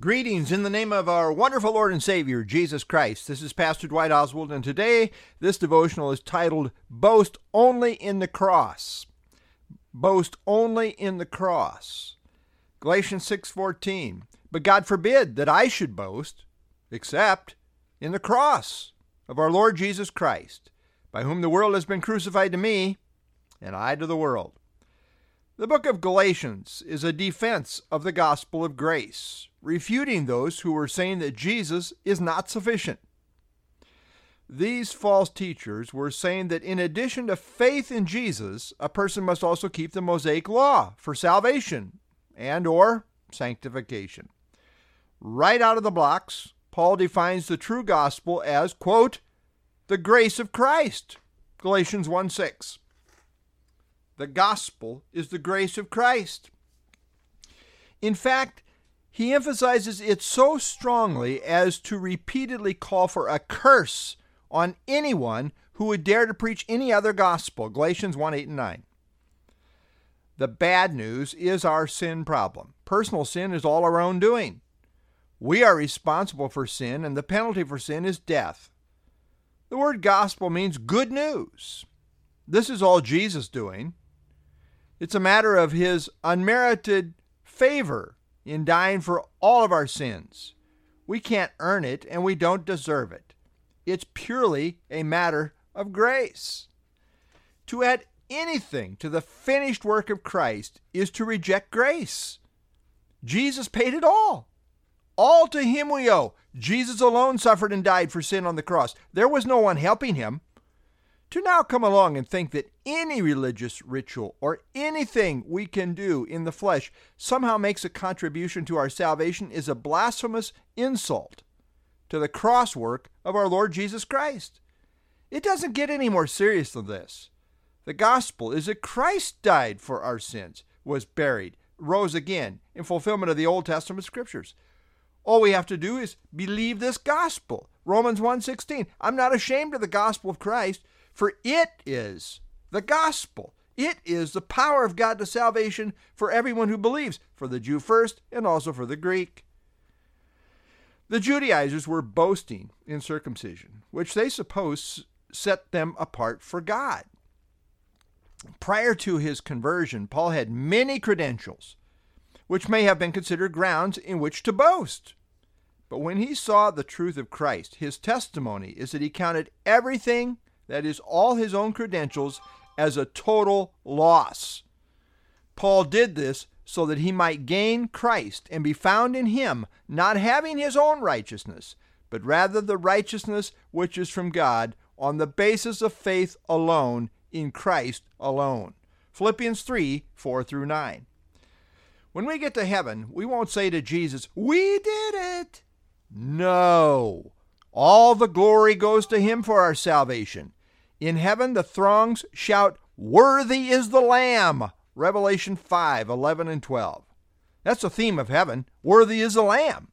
Greetings in the name of our wonderful Lord and Savior, Jesus Christ. This is Pastor Dwight Oswald, and today this devotional is titled, Boast Only in the Cross. Boast only in the cross. Galatians 6:14, but God forbid that I should boast, except in the cross of our Lord Jesus Christ, by whom the world has been crucified to me, and I to the world. The book of Galatians is a defense of the gospel of grace, refuting those who were saying that Jesus is not sufficient. These false teachers were saying that in addition to faith in Jesus, a person must also keep the Mosaic law for salvation and or sanctification. Right out of the blocks, Paul defines the true gospel as, quote, the grace of Christ, Galatians 1:6. The gospel is the grace of Christ. In fact, he emphasizes it so strongly as to repeatedly call for a curse on anyone who would dare to preach any other gospel, Galatians 1:8 and 9. The bad news is our sin problem. Personal sin is all our own doing. We are responsible for sin, and the penalty for sin is death. The word gospel means good news. This is all Jesus doing. It's a matter of his unmerited favor in dying for all of our sins. We can't earn it, and we don't deserve it. It's purely a matter of grace. To add anything to the finished work of Christ is to reject grace. Jesus paid it all. All to him we owe. Jesus alone suffered and died for sin on the cross. There was no one helping him. To now come along and think that any religious ritual or anything we can do in the flesh somehow makes a contribution to our salvation is a blasphemous insult to the cross work of our Lord Jesus Christ. It doesn't get any more serious than this. The gospel is that Christ died for our sins, was buried, rose again in fulfillment of the Old Testament scriptures. All we have to do is believe this gospel. Romans 1:16. I'm not ashamed of the gospel of Christ, for it is the gospel. It is the power of God to salvation for everyone who believes, for the Jew first and also for the Greek. The Judaizers were boasting in circumcision, which they suppose set them apart for God. Prior to his conversion, Paul had many credentials, which may have been considered grounds in which to boast. But when he saw the truth of Christ, his testimony is that he counted everything, that is, all his own credentials, as a total loss. Paul did this so that he might gain Christ and be found in him, not having his own righteousness, but rather the righteousness which is from God on the basis of faith alone in Christ alone. Philippians 3:4 through 9. When we get to heaven, we won't say to Jesus, "We did it." No. All the glory goes to him for our salvation. In heaven, the throngs shout, "Worthy is the Lamb," Revelation 5:11 and 12. That's the theme of heaven, worthy is the Lamb.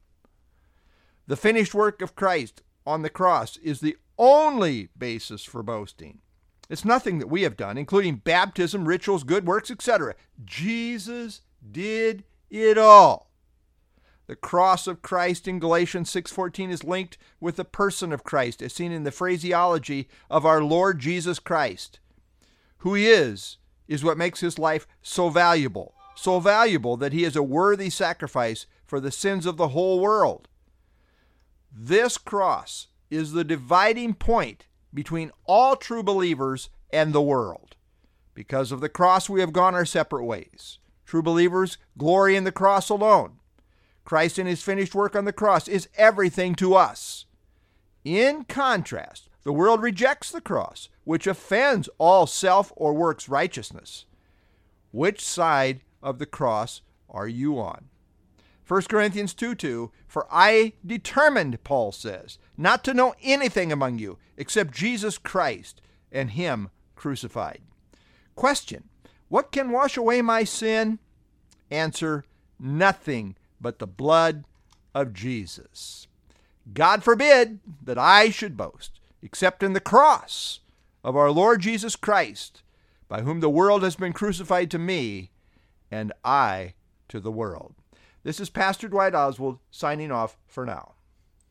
The finished work of Christ on the cross is the only basis for boasting. It's nothing that we have done, including baptism, rituals, good works, etc. Jesus did it all. The cross of Christ in Galatians 6:14 is linked with the person of Christ, as seen in the phraseology of our Lord Jesus Christ. Who he is what makes his life so valuable that he is a worthy sacrifice for the sins of the whole world. This cross is the dividing point between all true believers and the world. Because of the cross, we have gone our separate ways. True believers glory in the cross alone. Christ and his finished work on the cross is everything to us. In contrast, the world rejects the cross, which offends all self or works righteousness. Which side of the cross are you on? 1 Corinthians 2:2, for I determined, Paul says, not to know anything among you except Jesus Christ and him crucified. Question, what can wash away my sin? Answer, nothing but the blood of Jesus. God forbid that I should boast, except in the cross of our Lord Jesus Christ, by whom the world has been crucified to me, and I to the world. This is Pastor Dwight Oswald signing off for now.